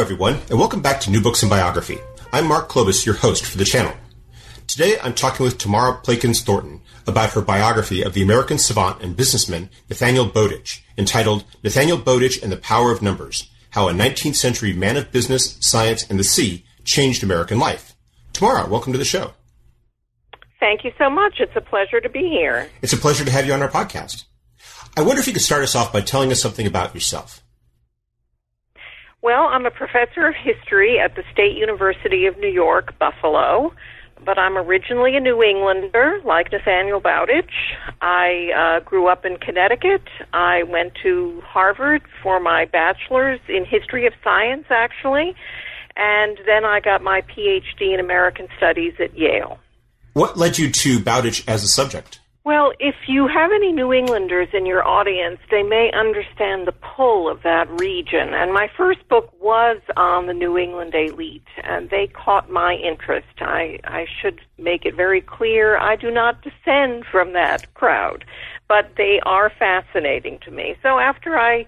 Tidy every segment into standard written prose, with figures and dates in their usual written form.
Hello, everyone, and welcome back to New Books in Biography. I'm Mark Klobus, your host for the channel. Today, I'm talking with Tamara Plakins Thornton about her biography of the American savant and businessman Nathaniel Bowditch, entitled Nathaniel Bowditch and the Power of Numbers, How a 19th Century Man of Business, Science, and the Sea Changed American Life. Tamara, welcome to the show. Thank you so much. It's a pleasure to be here. It's a pleasure to have you on our podcast. I wonder if you could start us off by telling us something about yourself. Well, I'm a professor of history at the State University of New York, Buffalo, but I'm originally a New Englander, like Nathaniel Bowditch. I grew up in Connecticut. I went to Harvard for my bachelor's in history of science, actually, and then I got my Ph.D. in American Studies at Yale. What led you to Bowditch as a subject? Well, if you have any New Englanders in your audience, they may understand the pull of that region. And my first book was on the New England elite, and they caught my interest. I should make it very clear, I do not descend from that crowd, but they are fascinating to me. So after I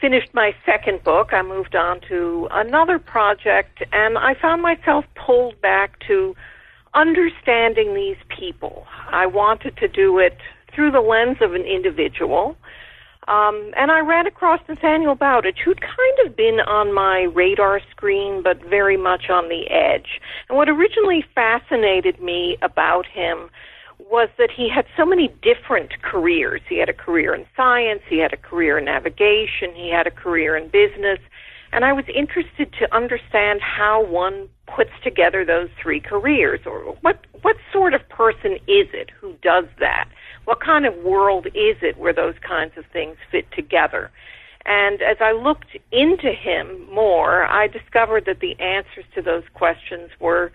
finished my second book, I moved on to another project, and I found myself pulled back to understanding these people. I wanted to do it through the lens of an individual. And I ran across Nathaniel Bowditch, who'd kind of been on my radar screen, but very much on the edge. And what originally fascinated me about him was that he had so many different careers. He had a career in science, he had a career in navigation, he had a career in business. And I was interested to understand how one puts together those three careers, or what sort of person is it who does that? What kind of world is it where those kinds of things fit together? And as I looked into him more, I discovered that the answers to those questions were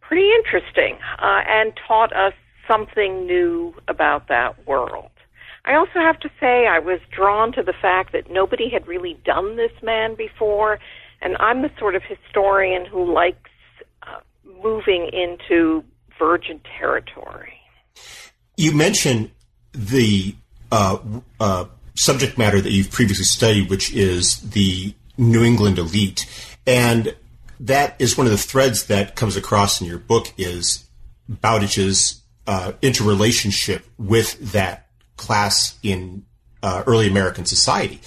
pretty interesting, and taught us something new about that world. I also have to say I was drawn to the fact that nobody had really done this man before, and I'm the sort of historian who likes moving into virgin territory. You mentioned the subject matter that you've previously studied, which is the New England elite, and that is one of the threads that comes across in your book is Bowditch's interrelationship with that class in early American society.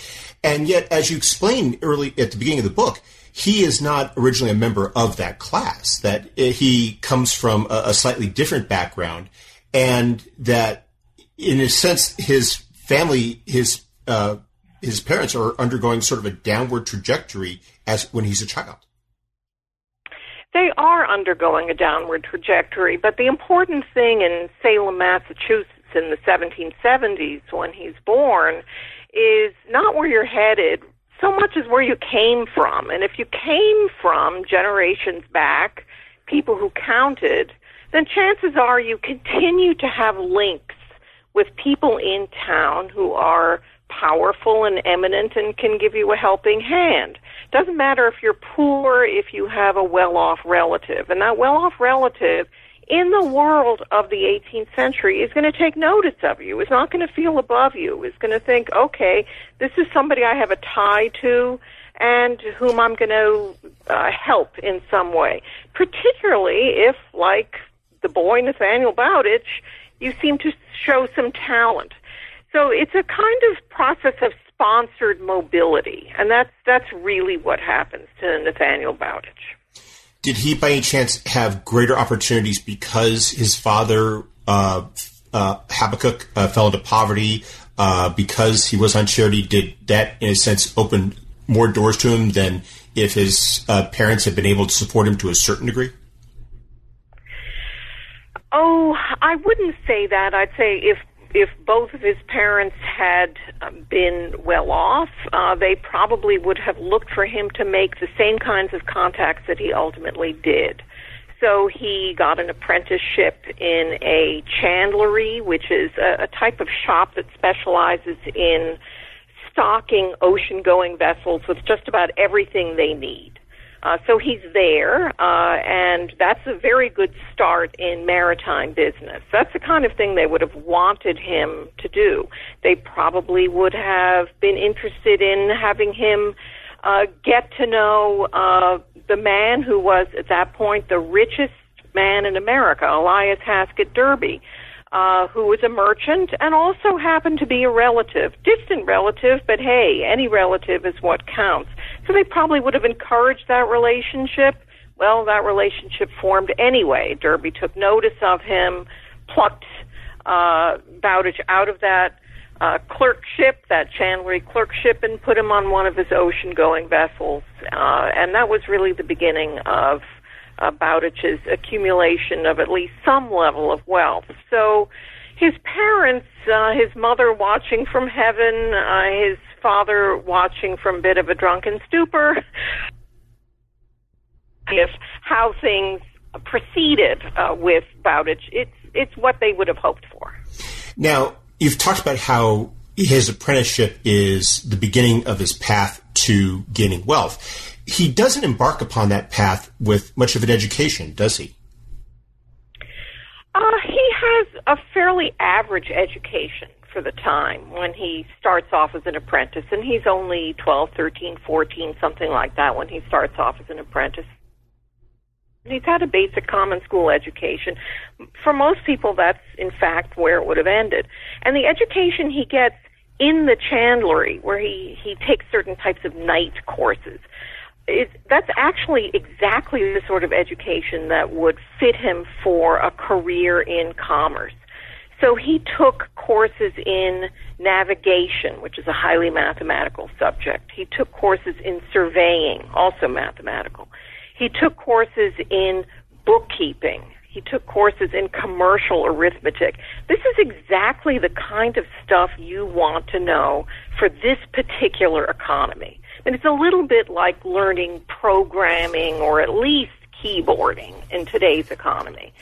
And yet, as you explained early at the beginning of the book, he is not originally a member of that class, that he comes from a slightly different background, and that, in a sense, his family, his parents are undergoing sort of a downward trajectory as when he's a child. They are undergoing a downward trajectory, but the important thing in Salem, Massachusetts, in the 1770s when he's born is not where you're headed so much as where you came from. And if you came from generations back, people who counted, then chances are you continue to have links with people in town who are powerful and eminent and can give you a helping hand. Doesn't matter if you're poor, if you have a well-off relative. And that well-off relative in the world of the 18th century is going to take notice of you, is not going to feel above you, is going to think, okay, this is somebody I have a tie to and whom I'm going to help in some way, particularly if, like the boy Nathaniel Bowditch, you seem to show some talent. So it's a kind of process of sponsored mobility, and that's really what happens to Nathaniel Bowditch. Did he, by any chance, have greater opportunities because his father, Habakkuk, fell into poverty, because he was on charity? Did that, in a sense, open more doors to him than if his parents had been able to support him to a certain degree? Oh, I wouldn't say that. I'd say if both of his parents had been well off, they probably would have looked for him to make the same kinds of contacts that he ultimately did. So he got an apprenticeship in a chandlery, which is a type of shop that specializes in stocking ocean-going vessels with just about everything they need. So he's there, and that's a very good start in maritime business. That's the kind of thing they would have wanted him to do. They probably would have been interested in having him get to know the man who was, at that point, the richest man in America, Elias Haskett Derby, who was a merchant and also happened to be a relative, distant relative, but hey, any relative is what counts. So they probably would have encouraged that relationship. Well, that relationship formed anyway. Derby took notice of him, plucked Bowditch out of that clerkship, that Chandlery clerkship, and put him on one of his ocean-going vessels. And that was really the beginning of Bowditch's accumulation of at least some level of wealth. So his parents, his mother watching from heaven, his father watching from a bit of a drunken stupor, how things proceeded with Bowditch, it's what they would have hoped for. Now, you've talked about how his apprenticeship is the beginning of his path to gaining wealth. He doesn't embark upon that path with much of an education, does he? He has a fairly average education for the time when he starts off as an apprentice, and he's only 12, 13, 14, something like that when he starts off as an apprentice. He's had a basic common school education. For most people, that's, in fact, where it would have ended. And the education he gets in the chandlery, where he takes certain types of night courses, that's actually exactly the sort of education that would fit him for a career in commerce. So he took courses in navigation, which is a highly mathematical subject. He took courses in surveying, also mathematical. He took courses in bookkeeping. He took courses in commercial arithmetic. This is exactly the kind of stuff you want to know for this particular economy. And it's a little bit like learning programming or at least keyboarding in today's economy.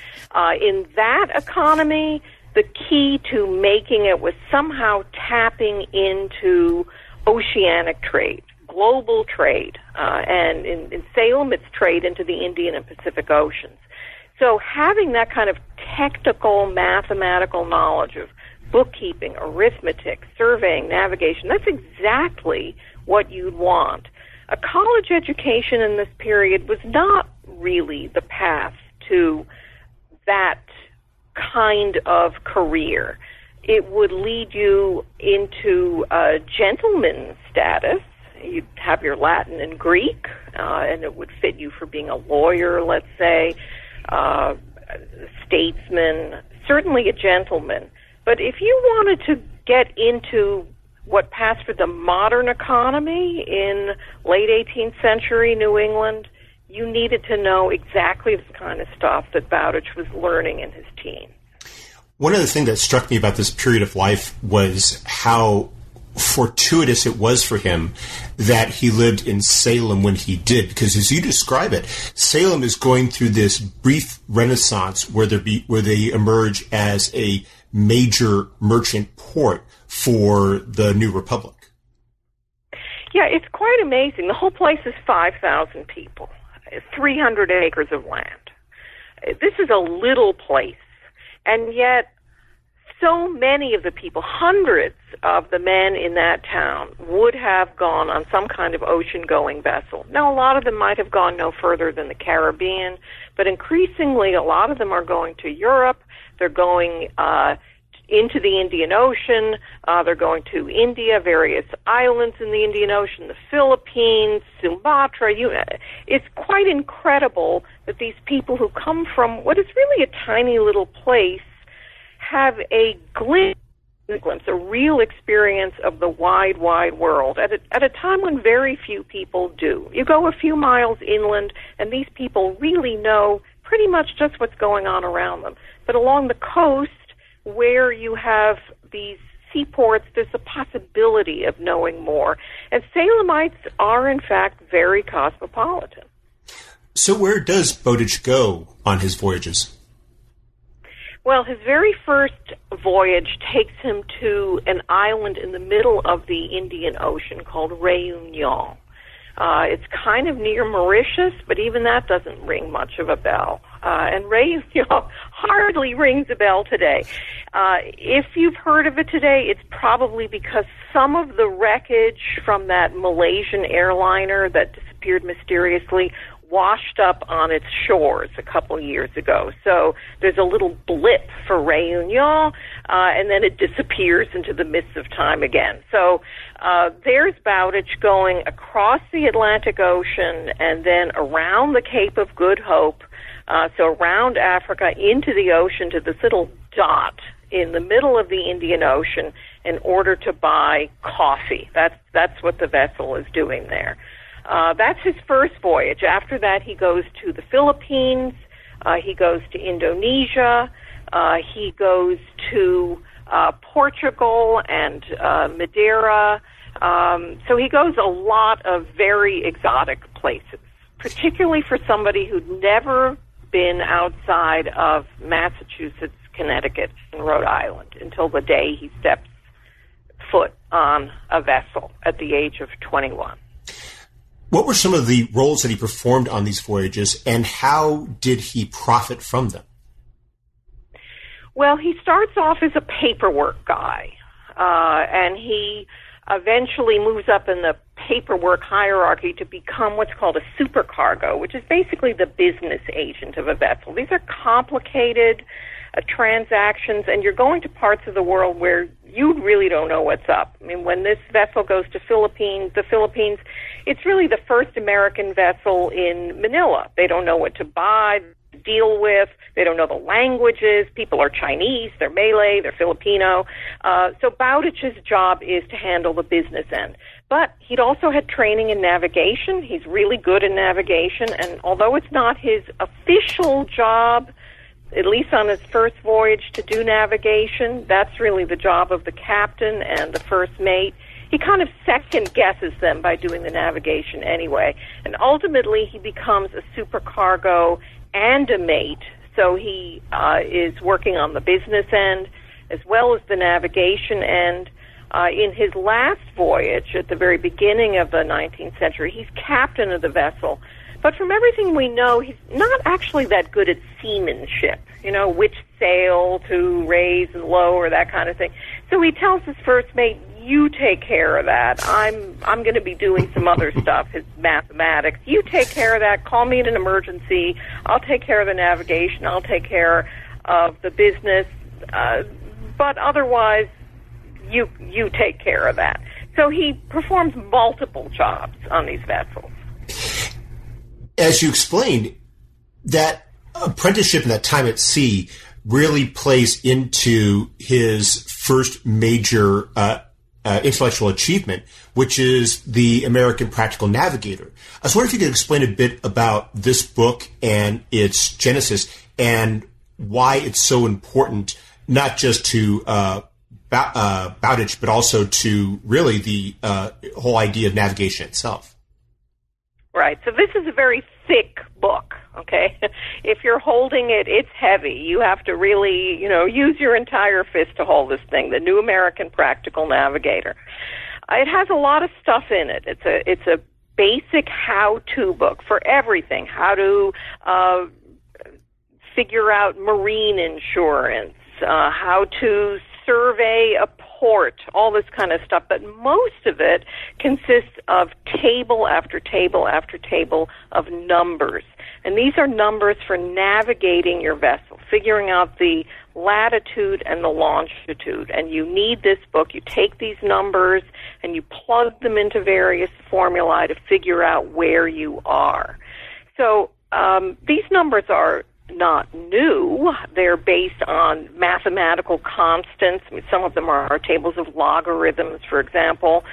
In that economy, the key to making it was somehow tapping into oceanic trade, global trade, and in Salem, it's trade into the Indian and Pacific Oceans. So having that kind of technical mathematical knowledge of bookkeeping, arithmetic, surveying, navigation, that's exactly what you'd want. A college education in this period was not really the path to that kind of career. It would lead you into a gentleman status. You'd have your Latin and Greek, and it would fit you for being a lawyer, let's say, statesman, certainly a gentleman. But if you wanted to get into what passed for the modern economy in late 18th century New England, you needed to know exactly the kind of stuff that Bowditch was learning in his teens. One of the things that struck me about this period of life was how fortuitous it was for him that he lived in Salem when he did, because as you describe it, Salem is going through this brief renaissance where they emerge as a major merchant port for the New Republic. Yeah, it's quite amazing. The whole place is 5,000 people, 300 acres of land. This is a little place, and yet so many of the people, hundreds of the men in that town, would have gone on some kind of ocean-going vessel. Now, a lot of them might have gone no further than the Caribbean, but increasingly a lot of them are going to Europe. They're going into the Indian Ocean. They're going to India, various islands in the Indian Ocean, the Philippines, Sumatra. It's quite incredible that these people who come from what is really a tiny little place have a glimpse, a real experience of the wide, wide world at a time when very few people do. You go a few miles inland, and these people really know pretty much just what's going on around them. But along the coast, where you have these seaports, there's a possibility of knowing more. And Salemites are, in fact, very cosmopolitan. So where does Bowditch go on his voyages? Well, his very first voyage takes him to an island in the middle of the Indian Ocean called Réunion. It's kind of near Mauritius, but even that doesn't ring much of a bell. And Réunion hardly rings a bell today. If you've heard of it today, it's probably because some of the wreckage from that Malaysian airliner that disappeared mysteriously washed up on its shores a couple of years ago. So there's a little blip for Réunion, and then it disappears into the mists of time again. So there's Bowditch going across the Atlantic Ocean and then around the Cape of Good Hope, so around Africa, into the ocean to this little dot in the middle of the Indian Ocean in order to buy coffee. That's what the vessel is doing there. That's his first voyage. After that, he goes to the Philippines. He goes to Indonesia. He goes to Portugal and Madeira. So he goes a lot of very exotic places, particularly for somebody who'd never been outside of Massachusetts, Connecticut, and Rhode Island until the day he steps foot on a vessel at the age of 21. What were some of the roles that he performed on these voyages, and how did he profit from them? Well, he starts off as a paperwork guy, and he eventually moves up in the paperwork hierarchy to become what's called a supercargo, which is basically the business agent of a vessel. These are complicated transactions, and you're going to parts of the world where you really don't know what's up. I mean, when this vessel goes to the Philippines, it's really the first American vessel in Manila. They don't know what to buy, deal with. They don't know the languages. People are Chinese, they're Malay, they're Filipino. So Bowditch's job is to handle the business end. But he'd also had training in navigation. He's really good in navigation, and although it's not his official job, at least on his first voyage, to do navigation, that's really the job of the captain and the first mate. He kind of second guesses them by doing the navigation anyway. And ultimately, he becomes a supercargo and a mate. So he is working on the business end as well as the navigation end. In his last voyage, at the very beginning of the 19th century, he's captain of the vessel. But from everything we know, he's not actually that good at seamanship, you know, which sail to raise and lower, that kind of thing. So he tells his first mate, you take care of that. I'm going to be doing some other stuff, his mathematics. You take care of that. Call me in an emergency. I'll take care of the navigation. I'll take care of the business. But otherwise, you take care of that. So he performs multiple jobs on these vessels. As you explained, that apprenticeship and that time at sea really plays into his first major intellectual achievement, which is the American Practical Navigator. I was wondering if you could explain a bit about this book and its genesis and why it's so important, not just to Bowditch, but also to really the whole idea of navigation itself. Right. So this is a very thick book, okay? If you're holding it, it's heavy. You have to really, use your entire fist to hold this thing, The New American Practical Navigator. It has a lot of stuff in it. It's a basic how-to book for everything, how to figure out marine insurance, how to survey a port, all this kind of stuff, but most of it consists of table after table after table of numbers. And these are numbers for navigating your vessel, figuring out the latitude and the longitude. And you need this book. You take these numbers and you plug them into various formulae to figure out where you are. So these numbers are not new. They're based on mathematical constants. I mean, some of them are tables of logarithms, for example.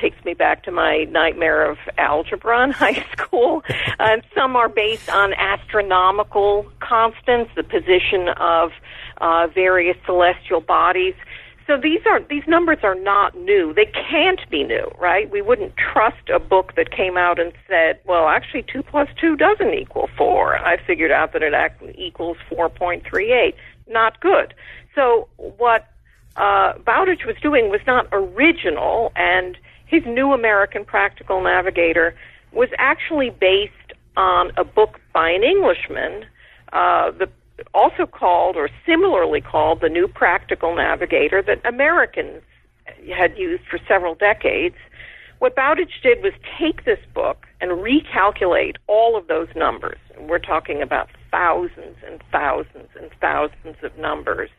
Takes me back to my nightmare of algebra in high school. And some are based on astronomical constants, the position of various celestial bodies. So these numbers are not new. They can't be new, right? We wouldn't trust a book that came out and said, well, actually 2 plus 2 doesn't equal 4. I figured out that it actually equals 4.38. Not good. So what Bowditch was doing was not original, and his New American Practical Navigator was actually based on a book by an Englishman, also called or similarly called the New Practical Navigator, that Americans had used for several decades. What Bowditch did was take this book and recalculate all of those numbers. We're talking about thousands and thousands and thousands of numbers.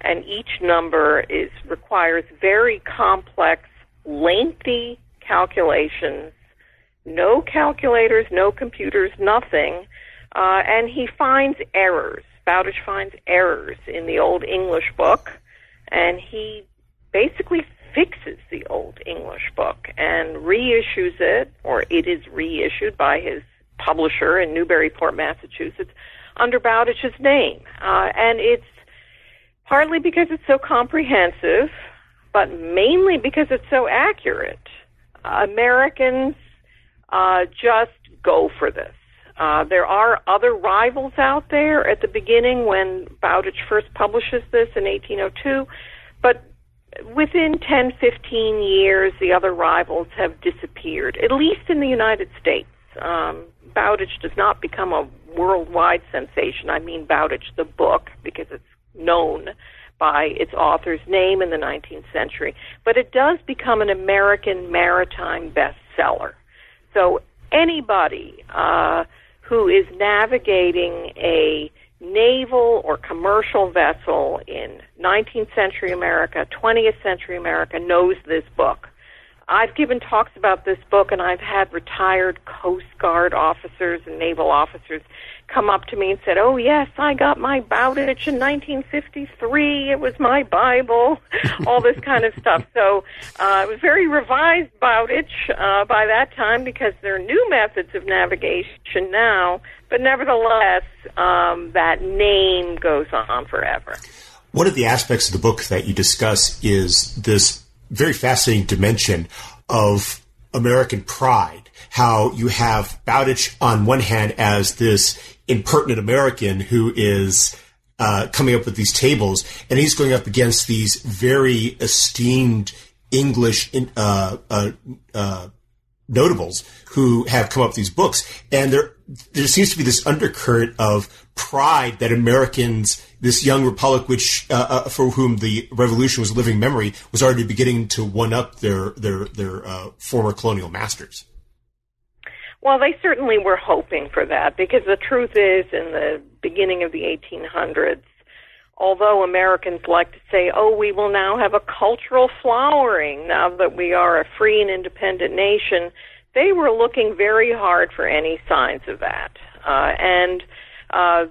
And each number requires very complex, lengthy calculations. No calculators, no computers, nothing. And he finds errors. Bowditch finds errors in the Old English book, and he basically fixes the Old English book and reissues it, or it is reissued by his publisher in Newburyport, Massachusetts, under Bowditch's name. And it's partly because it's so comprehensive, but mainly because it's so accurate. Americans just go for this. There are other rivals out there at the beginning when Bowditch first publishes this in 1802, but within 10, 15 years, the other rivals have disappeared, at least in the United States. Bowditch does not become a worldwide sensation. I mean Bowditch the book, because it's known by its author's name in the 19th century, but it does become an American maritime bestseller. So anybody who is navigating a naval or commercial vessel in 19th century America, 20th century America, knows this book. I've given talks about this book, and I've had retired Coast Guard officers and naval officers come up to me and said, "Oh, yes, I got my Bowditch in 1953. It was my Bible," all this kind of stuff. So it was very revised Bowditch by that time, because there are new methods of navigation now. But nevertheless, that name goes on forever. One of the aspects of the book that you discuss is this very fascinating dimension of American pride, how you have Bowditch on one hand as this impertinent American who is coming up with these tables, and he's going up against these very esteemed English notables who have come up with these books. And there seems to be this undercurrent of pride that Americans, this young republic, which for whom the revolution was a living memory, was already beginning to one-up their former colonial masters. Well, they certainly were hoping for that, because the truth is, in the beginning of the 1800s, although Americans like to say, "Oh, we will now have a cultural flowering now that we are a free and independent nation," they were looking very hard for any signs of that. And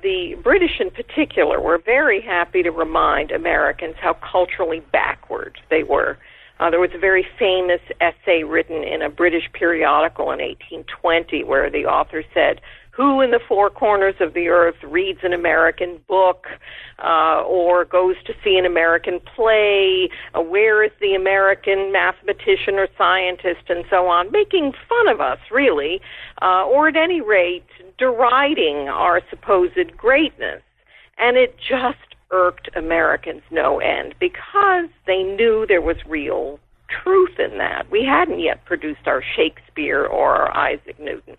the British in particular were very happy to remind Americans how culturally backward they were. There was a very famous essay written in a British periodical in 1820 where the author said, "Who in the four corners of the earth reads an American book or goes to see an American play? Where is the American mathematician or scientist?" and so on, making fun of us, really, or at any rate, deriding our supposed greatness. And it just irked Americans no end, because they knew there was real truth in that. We hadn't yet produced our Shakespeare or our Isaac Newton.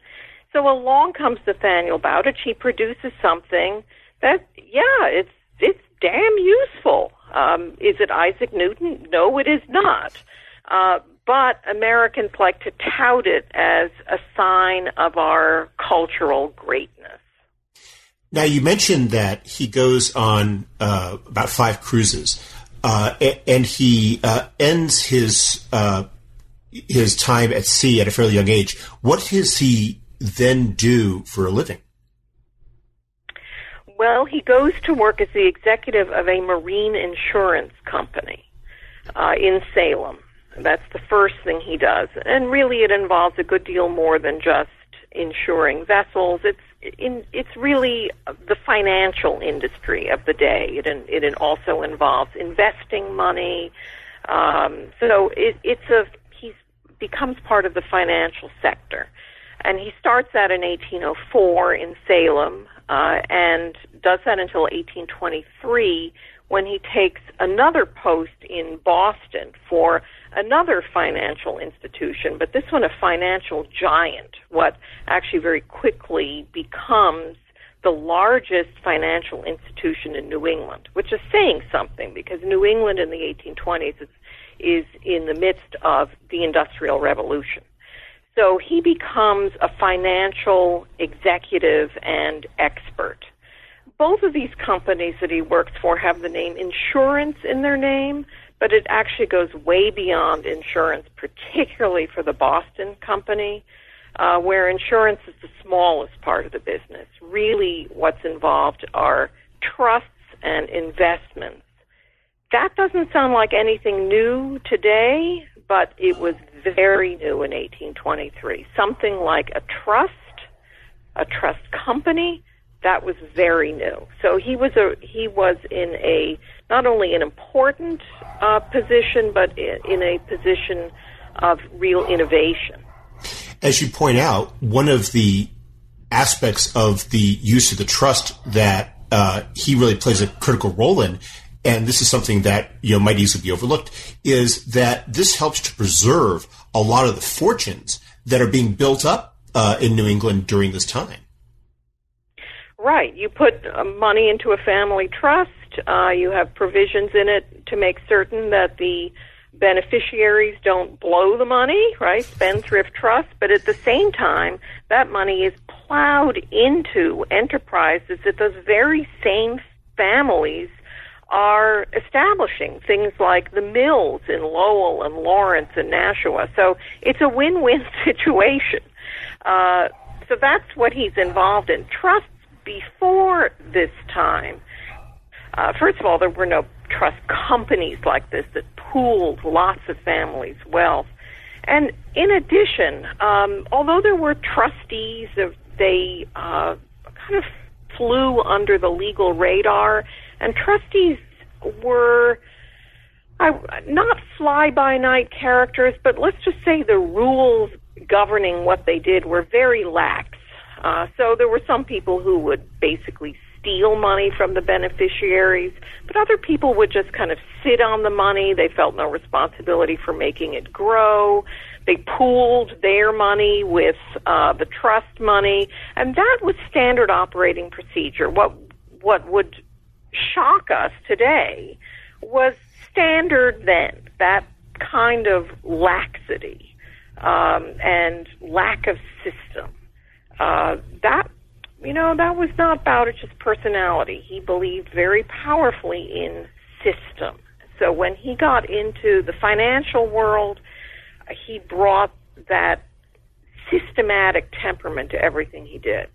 So along comes Nathaniel Bowditch. He produces something that, it's damn useful. Is it Isaac Newton? No, it is not. But Americans like to tout it as a sign of our cultural greatness. Now, you mentioned that he goes on about 5 cruises, and he ends his time at sea at a fairly young age. What does he then do for a living? Well, he goes to work as the executive of a marine insurance company in Salem. That's the first thing he does. And really, it involves a good deal more than just insuring vessels. It's really the financial industry of the day. It also involves investing money. He becomes part of the financial sector. And he starts that in 1804 in Salem and does that until 1823, when he takes another post in Boston for another financial institution, but this one a financial giant, what actually very quickly becomes the largest financial institution in New England, which is saying something, because New England in the 1820s is in the midst of the Industrial Revolution. So he becomes a financial executive and expert. Both of these companies that he works for have the name insurance in their name, but it actually goes way beyond insurance, particularly for the Boston company, where insurance is the smallest part of the business. Really what's involved are trusts and investments. That doesn't sound like anything new today, but it was very new in 1823. Something like a trust company, that was very new. So he was in a, not only an important position, but in a position of real innovation. As you point out, one of the aspects of the use of the trust that he really plays a critical role in, and this is something that, you know, might easily be overlooked, is that this helps to preserve a lot of the fortunes that are being built up in New England during this time. Right. You put money into a family trust. You have provisions in it to make certain that the beneficiaries don't blow the money, right? Spendthrift trust. But at the same time, that money is plowed into enterprises that those very same families are establishing, things like the mills in Lowell and Lawrence and Nashua. So it's a win-win situation. So that's what he's involved in. Trusts before this time, first of all, there were no trust companies like this that pooled lots of families' wealth. And in addition, although there were trustees, they kind of flew under the legal radar, and trustees were not fly-by-night characters, but let's just say the rules governing what they did were very lax. So there were some people who would basically steal money from the beneficiaries, but other people would just kind of sit on the money. They felt no responsibility for making it grow. They pooled their money with the trust money, and that was standard operating procedure. What would shock us today was standard then, that kind of laxity and lack of system. That was not Bowditch's personality. He believed very powerfully in system. So when he got into the financial world, he brought that systematic temperament to everything he did.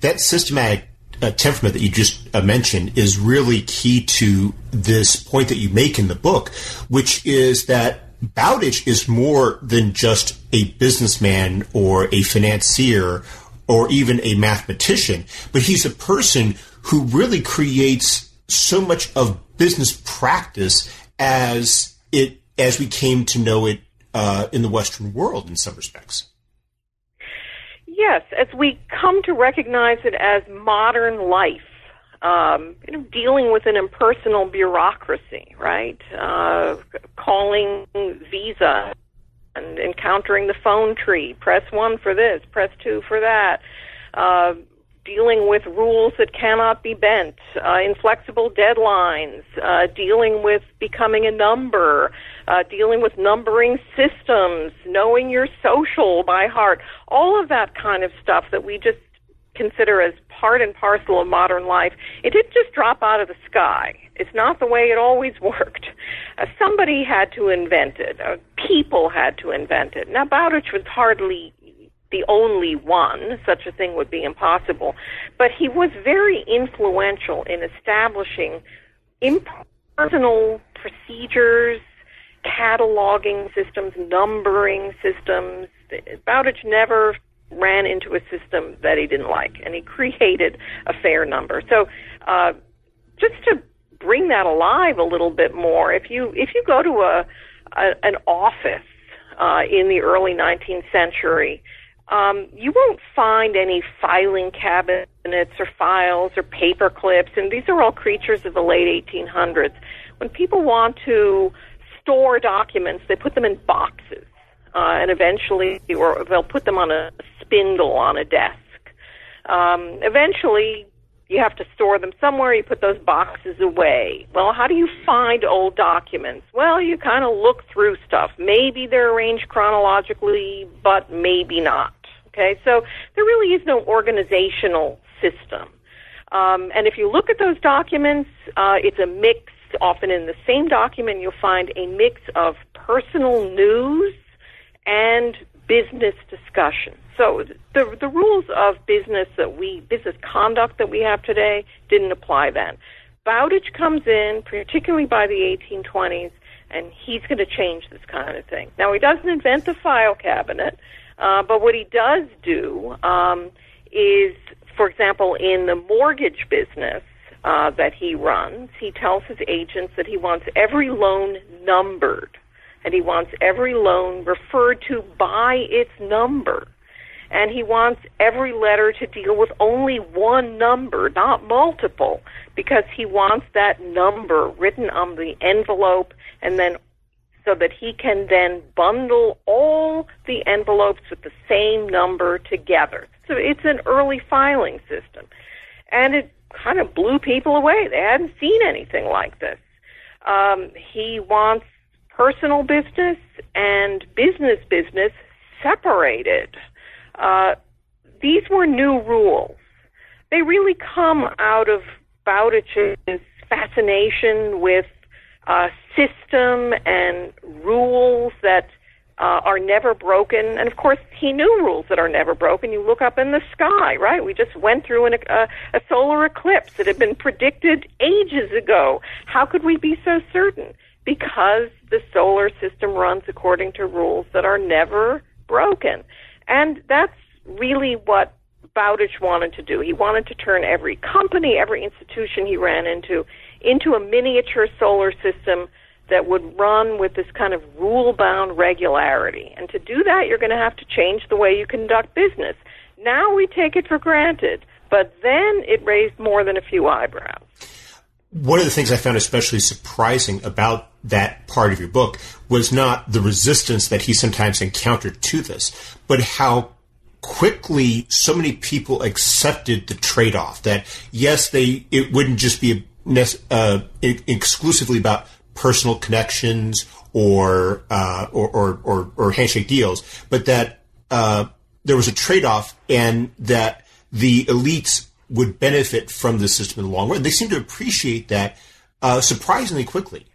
That systematic temperament that you just mentioned is really key to this point that you make in the book, which is that Bowditch is more than just a businessman or a financier or even a mathematician, but he's a person who really creates so much of business practice as we came to know it in the Western world in some respects. Yes, as we come to recognize it as modern life, dealing with an impersonal bureaucracy, right? Calling Visa and encountering the phone tree, press 1 for this, press 2 for that, dealing with rules that cannot be bent, inflexible deadlines, dealing with becoming a number, dealing with numbering systems, knowing your social by heart, all of that kind of stuff that we just consider as part and parcel of modern life. It didn't just drop out of the sky. It's not the way it always worked. Somebody had to invent it. People had to invent it. Now, Bowditch was hardly the only one. Such a thing would be impossible. But he was very influential in establishing impersonal procedures, cataloging systems, numbering systems. Bowditch never ran into a system that he didn't like, and he created a fair number. So just to bring that alive a little bit more, if you go to an office in the early 19th century, you won't find any filing cabinets or files or paper clips, and these are all creatures of the late 1800s. When people want to store documents, they put them in boxes, and eventually, or they'll put them on a spindle on a desk. Eventually, you have to store them somewhere. You put those boxes away. Well, how do you find old documents? Well, you kind of look through stuff. Maybe they're arranged chronologically, but maybe not. Okay, so there really is no organizational system. And if you look at those documents, it's a mix. Often in the same document, you'll find a mix of personal news and business discussion. So the rules of business that business conduct that we have today didn't apply then. Bowditch comes in, particularly by the 1820s, and he's going to change this kind of thing. Now, he doesn't invent the file cabinet, but what he does do is, for example, in the mortgage business that he runs, he tells his agents that he wants every loan numbered, and he wants every loan referred to by its number. And he wants every letter to deal with only one number, not multiple, because he wants that number written on the envelope, and then so that he can then bundle all the envelopes with the same number together. So it's an early filing system. And it kind of blew people away. They hadn't seen anything like this. He wants personal business and business separated. These were new rules. They really come out of Bowditch's fascination with system and rules that are never broken. And, of course, he knew rules that are never broken. You look up in the sky, right? We just went through a solar eclipse that had been predicted ages ago. How could we be so certain? Because the solar system runs according to rules that are never broken. And that's really what Bowditch wanted to do. He wanted to turn every company, every institution he ran into a miniature solar system that would run with this kind of rule-bound regularity. And to do that, you're going to have to change the way you conduct business. Now we take it for granted, but then it raised more than a few eyebrows. One of the things I found especially surprising about that part of your book was not the resistance that he sometimes encountered to this, but how quickly so many people accepted the trade-off that, yes, it wouldn't just be exclusively about personal connections or handshake deals, but that there was a trade-off and that the elites would benefit from the system in the long run. They seem to appreciate that surprisingly quickly.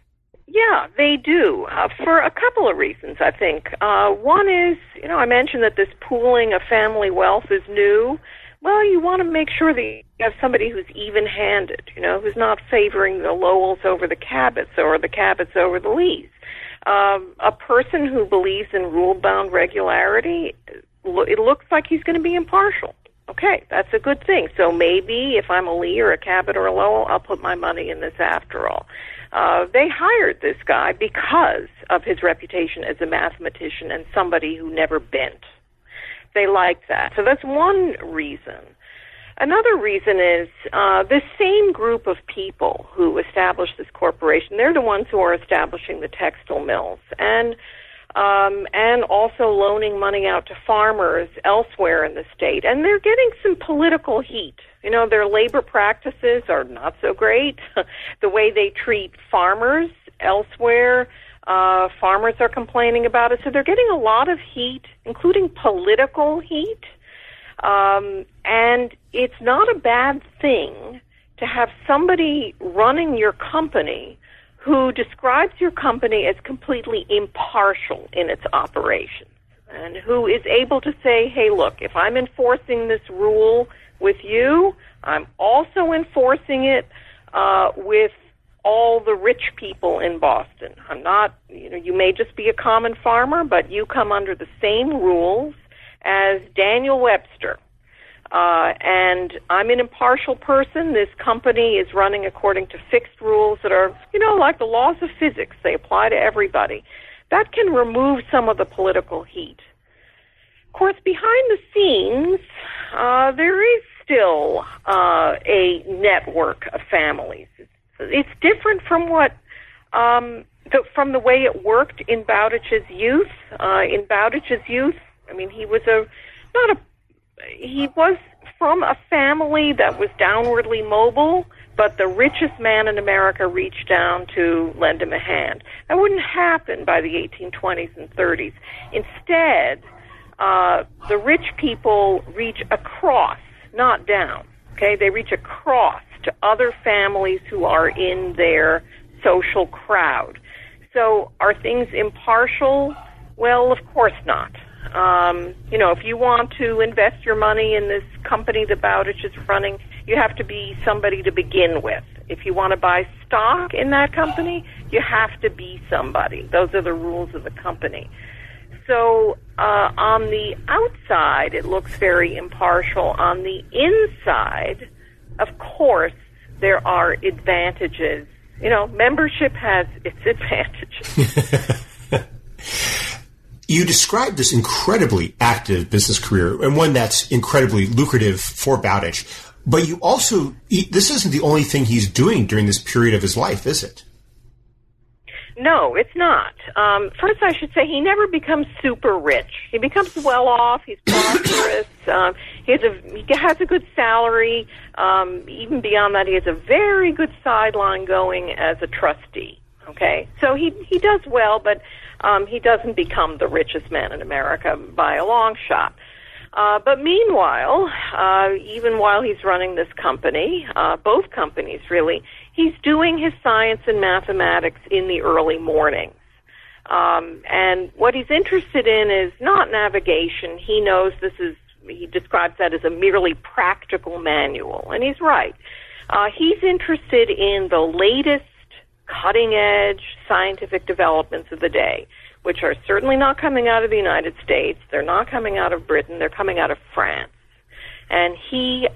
Yeah, they do, for a couple of reasons, I think. One is, I mentioned that this pooling of family wealth is new. Well, you want to make sure that you have somebody who's even-handed, who's not favoring the Lowells over the Cabots or the Cabots over the Lees. A person who believes in rule-bound regularity, it looks like he's going to be impartial. Okay, that's a good thing. So maybe if I'm a Lee or a Cabot or a Lowell, I'll put my money in this after all. They hired this guy because of his reputation as a mathematician and somebody who never bent. They liked that. So that's one reason. Another reason is this same group of people who established this corporation, they're the ones who are establishing the textile mills and also loaning money out to farmers elsewhere in the state. And they're getting some political heat. Their labor practices are not so great. The way they treat farmers elsewhere, farmers are complaining about it. So they're getting a lot of heat, including political heat. And it's not a bad thing to have somebody running your company who describes your company as completely impartial in its operations, and who is able to say, hey, look, if I'm enforcing this rule with you, I'm also enforcing it with all the rich people in Boston. I'm not, you may just be a common farmer, but you come under the same rules as Daniel Webster. And I'm an impartial person. This company is running according to fixed rules that are, like the laws of physics. They apply to everybody. That can remove some of the political heat. Of course, behind the scenes, there is still a network of families. It's different from what from the way it worked in Bowditch's youth. I mean, he was he was from a family that was downwardly mobile, but the richest man in America reached down to lend him a hand. That wouldn't happen by the 1820s and 30s. Instead, the rich people reach across, not down. Okay, they reach across to other families who are in their social crowd. So are things impartial? Well, of course not. You know, if you want to invest your money in this company that Bowditch is running, you have to be somebody to begin with. If you want to buy stock in that company, you have to be somebody. Those are the rules of the company. So on the outside, it looks very impartial. On the inside, of course, there are advantages. You know, membership has its advantages. You described this incredibly active business career, and one that's incredibly lucrative for Bowditch. But you also, this isn't the only thing he's doing during this period of his life, is it? No, it's not. First, I should say he never becomes super rich. He becomes well off. He's prosperous. He has a good salary. Even beyond that, he has a very good sideline going as a trustee. Okay, so he does well, but he doesn't become the richest man in America by a long shot. But meanwhile, even while he's running this company, both companies really, he's doing his science and mathematics in the early mornings. And what he's interested in is not navigation. He knows he describes that as a merely practical manual, and he's right. He's interested in the latest cutting-edge scientific developments of the day, which are certainly not coming out of the United States. They're not coming out of Britain. They're coming out of France. And he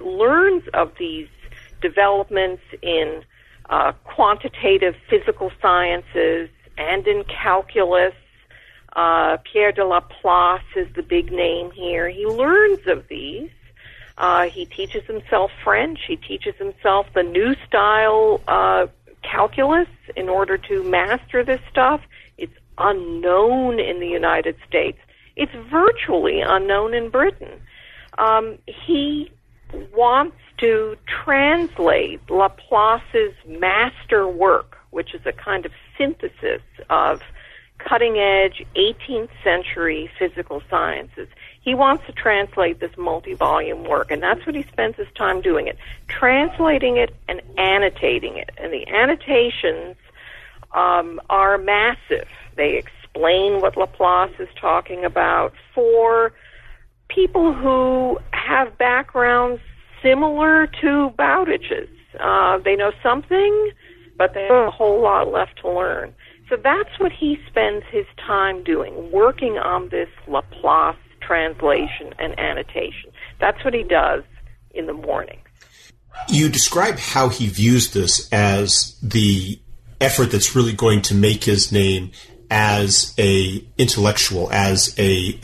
learns of these developments in quantitative physical sciences and in calculus. Pierre de Laplace is the big name here. He learns of these. He teaches himself French. He teaches himself the new style calculus in order to master this stuff. It's unknown in the United States. It's virtually unknown in Britain. He wants to translate Laplace's master work, which is a kind of synthesis of cutting-edge 18th century physical sciences. He wants to translate this multi-volume work, and that's what he spends his time doing, it, translating it and annotating it. And the annotations are massive. They explain what Laplace is talking about for people who have backgrounds similar to Bowditch's. They know something, but they have a whole lot left to learn. So that's what he spends his time doing, working on this Laplace translation and annotation. That's what he does in the morning. You describe how he views this as the effort that's really going to make his name as a intellectual, as a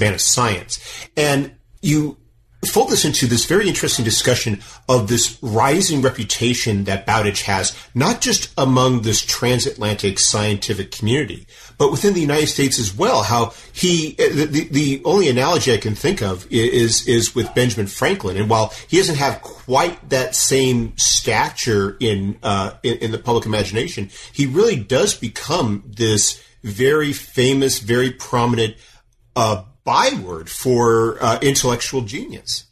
man of science. And you fold this into this very interesting discussion of this rising reputation that Bowditch has, not just among this transatlantic scientific community, but within the United States as well. How the only analogy I can think of is with Benjamin Franklin. And while he doesn't have quite that same stature in the public imagination, he really does become this very famous, very prominent, byword for intellectual genius.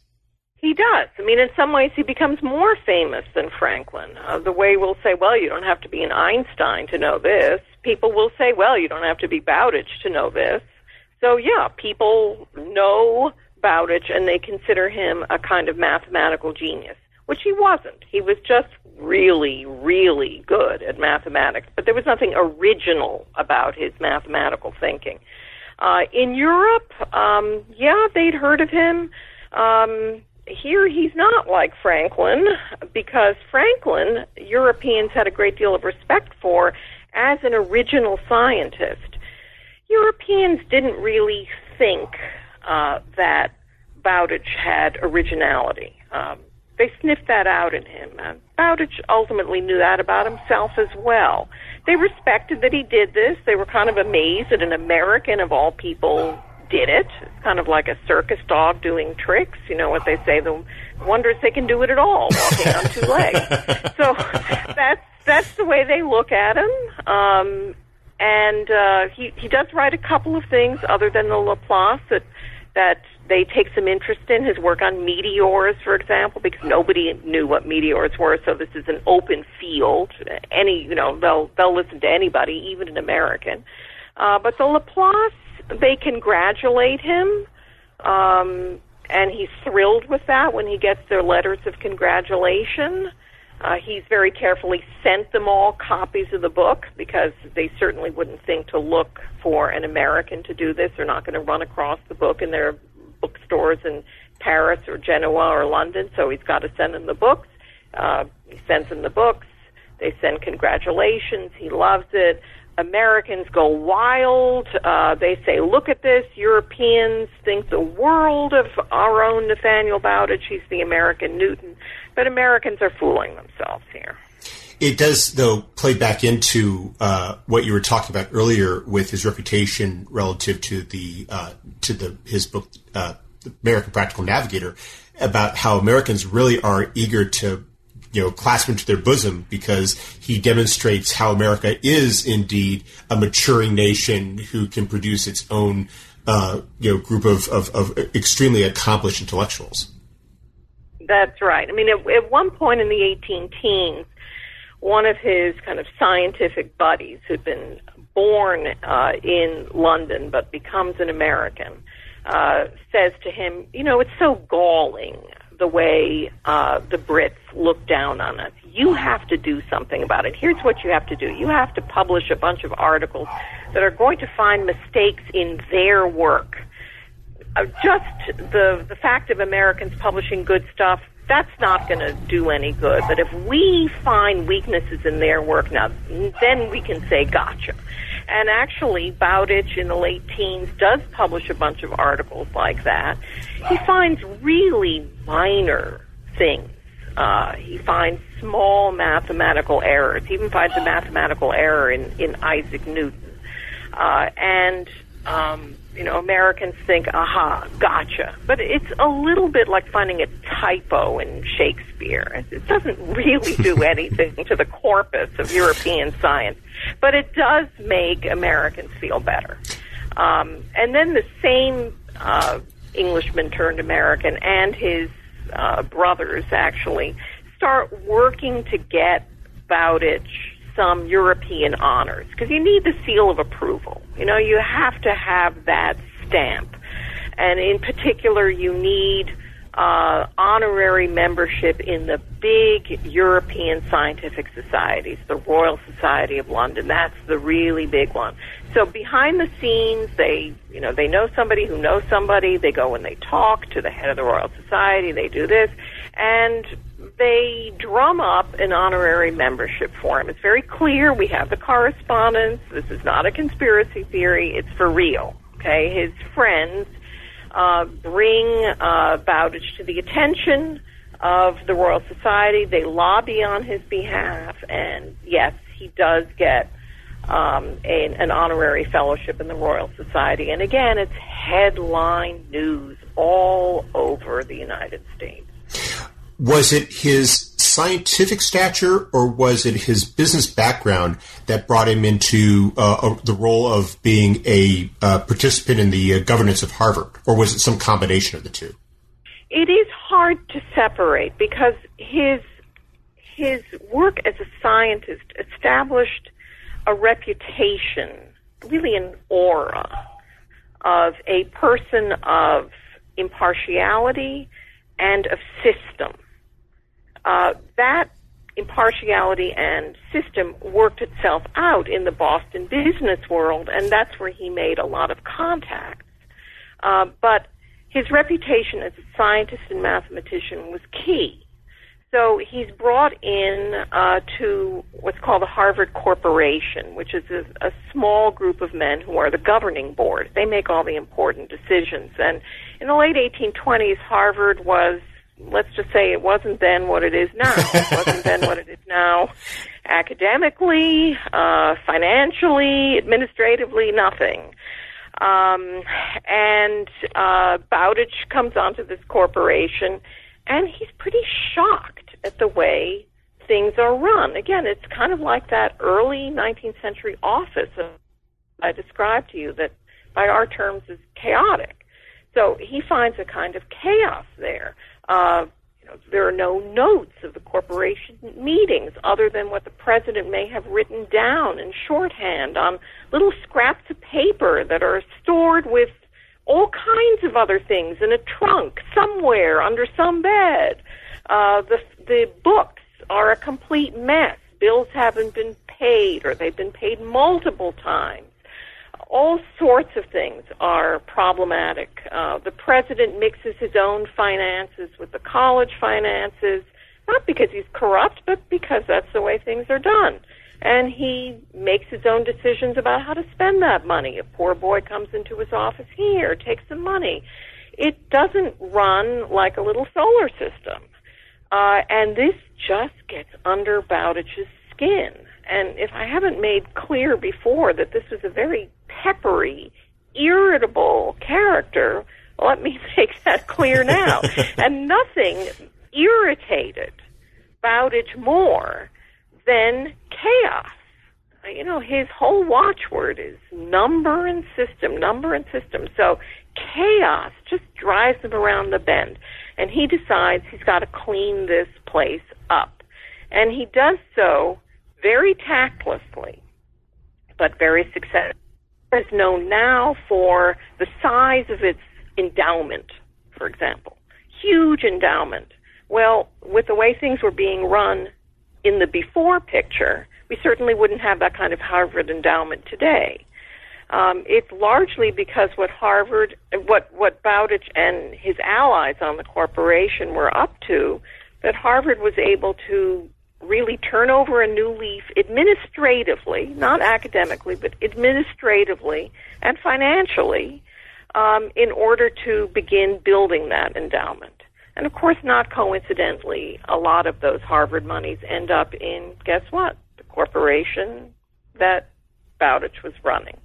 He does. I mean, in some ways he becomes more famous than Franklin. The way we'll say, well, you don't have to be an Einstein to know this. People will say, well, you don't have to be Bowditch to know this. So, yeah, people know Bowditch and they consider him a kind of mathematical genius, which he wasn't. He was just really, really good at mathematics, but there was nothing original about his mathematical thinking. In Europe, they'd heard of him. Here he's not like Franklin, because Franklin, Europeans had a great deal of respect for as an original scientist. Europeans didn't really think that Bowditch had originality. They sniffed that out in him. Bowditch ultimately knew that about himself as well. they respected that he did this. They were kind of amazed that an American of all people did it. It's kind of like a circus dog doing tricks. You know what they say, the wonders they can do it at all, walking on two legs. So that's the way they look at him. And he does write a couple of things other than the Laplace that they take some interest in, his work on meteors, for example, because nobody knew what meteors were, so this is an open field. They'll listen to anybody, even an American. But the Laplace, they congratulate him, and he's thrilled with that when he gets their letters of congratulation. He's very carefully sent them all copies of the book because they certainly wouldn't think to look for an American to do this. They're not going to run across the book in their bookstores in Paris or Genoa or London, so he's got to send them the books. He sends them the books. They send congratulations. He loves it. Americans go wild. They say, look at this. Europeans think the world of our own Nathaniel Bowditch. He's the American Newton. But Americans are fooling themselves here. It does, though, play back into what you were talking about earlier with his reputation relative to his book, The American Practical Navigator, about how Americans really are eager to clasp him to their bosom because he demonstrates how America is indeed a maturing nation who can produce its own, group of extremely accomplished intellectuals. That's right. I mean, at one point in the 1810s, one of his kind of scientific buddies who'd been born in London but becomes an American says to him, it's so galling the way the Brits look down on us. You have to do something about it. Here's what you have to do. You have to publish a bunch of articles that are going to find mistakes in their work. Just the fact of Americans publishing good stuff, that's not going to do any good. But if we find weaknesses in their work now, then we can say, gotcha. And actually, Bowditch in the late teens does publish a bunch of articles like that. He finds really minor things. He finds small mathematical errors. He even finds a mathematical error in Isaac Newton. Americans think, aha, gotcha. But it's a little bit like finding a typo in Shakespeare. It doesn't really do anything to the corpus of European science, but it does make Americans feel better. And then the same Englishman turned American and his brothers actually start working to get Bowditch some European honors, because you need the seal of approval. You have to have that stamp. And in particular, you need honorary membership in the big European scientific societies, the Royal Society of London. That's the really big one. So behind the scenes, they know somebody who knows somebody. They go and they talk to the head of the Royal Society. They do this. And they drum up an honorary membership for him. It's very clear. We have the correspondence. This is not a conspiracy theory. It's for real. Okay, his friends bring Bowditch to the attention of the Royal Society. They lobby on his behalf, and yes, he does get an honorary fellowship in the Royal Society. And again, it's headline news all over the United States. Was it his scientific stature or was it his business background that brought him into the role of being a participant in the governance of Harvard? Or was it some combination of the two? It is hard to separate because his work as a scientist established a reputation, really an aura, of a person of impartiality and of system. That impartiality and system worked itself out in the Boston business world, and that's where he made a lot of contacts. But his reputation as a scientist and mathematician was key. So he's brought in to what's called the Harvard Corporation, which is a small group of men who are the governing board. They make all the important decisions. And in the late 1820s, Harvard was, let's just say it wasn't then what it is now. academically, financially, administratively, nothing. And Bowditch comes onto this corporation, and he's pretty shocked at the way things are run. Again, it's kind of like that early 19th century office I described to you that by our terms is chaotic. So he finds a kind of chaos there. There are no notes of the corporation meetings other than what the president may have written down in shorthand on little scraps of paper that are stored with all kinds of other things in a trunk somewhere under some bed. The books are a complete mess. Bills haven't been paid, or they've been paid multiple times. All sorts of things are problematic. The president mixes his own finances with the college finances, not because he's corrupt, but because that's the way things are done. And he makes his own decisions about how to spend that money. A poor boy comes into his office here, takes some money. It doesn't run like a little solar system. And this just gets under Bowditch's skin. And if I haven't made clear before that this was a very peppery, irritable character, let me make that clear now. And nothing irritated Bowditch more than chaos. You know, his whole watchword is number and system, number and system. So chaos just drives him around the bend. And he decides he's got to clean this place up. And he does so very tactlessly, but very successfully. It's known now for the size of its endowment, for example. Huge endowment. Well, with the way things were being run in the before picture, we certainly wouldn't have that kind of Harvard endowment today. It's largely because what Bowditch and his allies on the corporation were up to, that Harvard was able to really turn over a new leaf administratively, not academically, but administratively and financially, in order to begin building that endowment. And of course, not coincidentally, a lot of those Harvard monies end up in, guess what, the corporation that Bowditch was running.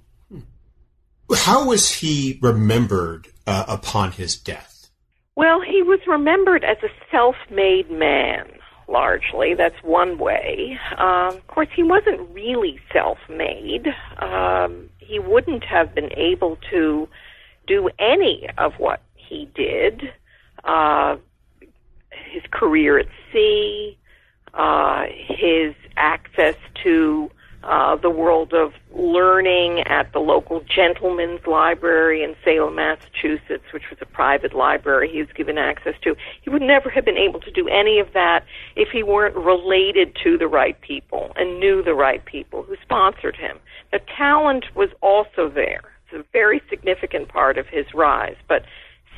How was he remembered upon his death? Well, he was remembered as a self-made man. Largely, that's one way. Of course, he wasn't really self-made. He wouldn't have been able to do any of what he did. His career at sea, his access to the world of learning at the local gentleman's library in Salem, Massachusetts, which was a private library he was given access to. He would never have been able to do any of that if he weren't related to the right people and knew the right people who sponsored him. The talent was also there. It's a very significant part of his rise, but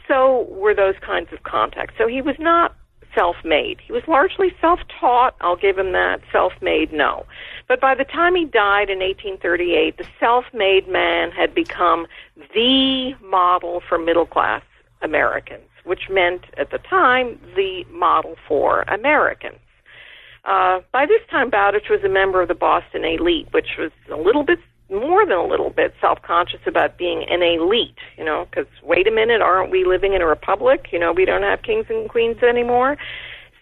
so were those kinds of contacts. So he was not self-made. He was largely self-taught. I'll give him that. Self-made, no. But by the time he died in 1838, the self-made man had become the model for middle-class Americans, which meant, at the time, the model for Americans. By this time, Bowditch was a member of the Boston elite, which was a little bit, more than a little bit, self-conscious about being an elite, you know, because wait a minute, aren't we living in a republic? You know, we don't have kings and queens anymore.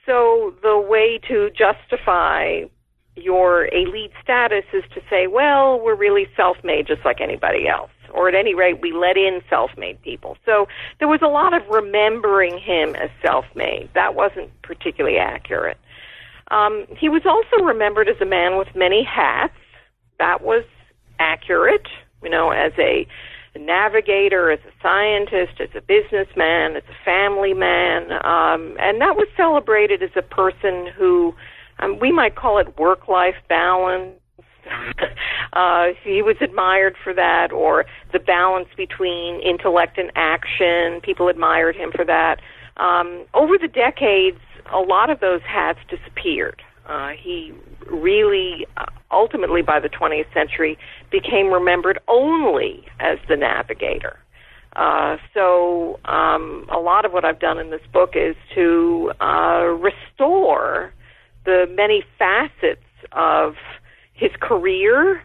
So the way to justify your elite status is to say, well, we're really self-made just like anybody else, or at any rate, we let in self-made people. So there was a lot of remembering him as self-made. That wasn't particularly accurate. He was also remembered as a man with many hats. That was accurate, you know, as a navigator, as a scientist, as a businessman, as a family man, and that was celebrated as a person who, we might call it work-life balance. He was admired for that, or the balance between intellect and action. People admired him for that. Over the decades, a lot of those hats disappeared. He really, ultimately by the 20th century, became remembered only as the navigator. So a lot of what I've done in this book is to restore the many facets of his careers,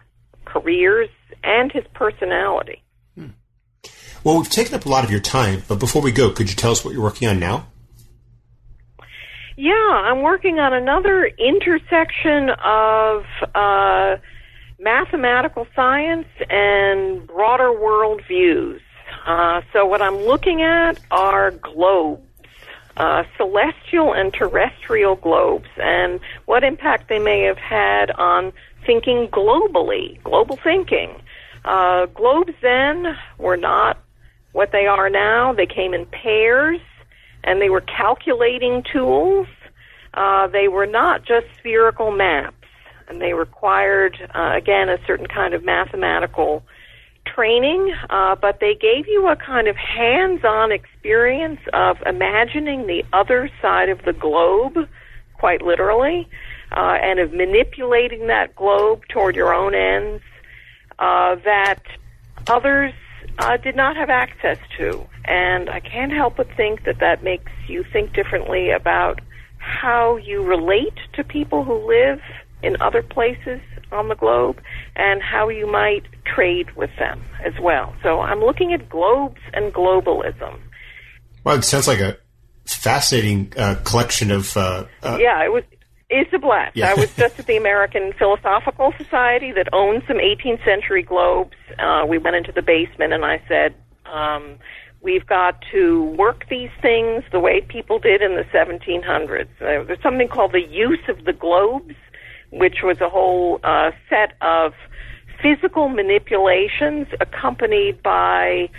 and his personality. Well, we've taken up a lot of your time, but before we go, could you tell us what you're working on now? Yeah, I'm working on another intersection of mathematical science and broader world views. So what I'm looking at are globes, celestial and terrestrial globes, and what impact they may have had on thinking globally, global thinking. Globes then were not what they are now. They came in pairs, and they were calculating tools. They were not just spherical maps, and they required, again, a certain kind of mathematical training, but they gave you a kind of hands-on experience of imagining the other side of the globe, quite literally, and of manipulating that globe toward your own ends that others did not have access to. And I can't help but think that that makes you think differently about how you relate to people who live in other places on the globe and how you might trade with them as well. So I'm looking at globes and globalism. Well, it sounds like a fascinating collection of... It's a blast. Yeah. I was just at the American Philosophical Society that owned some 18th century globes. We went into the basement and I said, we've got to work these things the way people did in the 1700s. There's something called the use of the globes, which was a whole set of physical manipulations accompanied by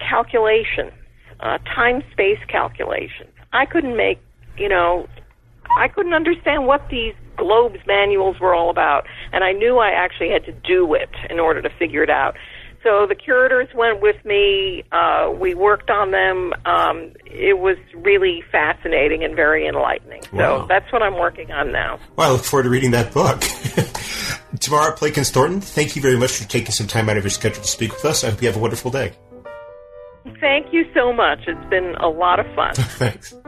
calculations, time-space calculations. I couldn't understand what these globes manuals were all about, and I knew I actually had to do it in order to figure it out. So the curators went with me. We worked on them. It was really fascinating and very enlightening. Wow. So that's what I'm working on now. Well, I look forward to reading that book. Tamara Plakins Thornton, thank you very much for taking some time out of your schedule to speak with us. I hope you have a wonderful day. Thank you so much. It's been a lot of fun. Thanks.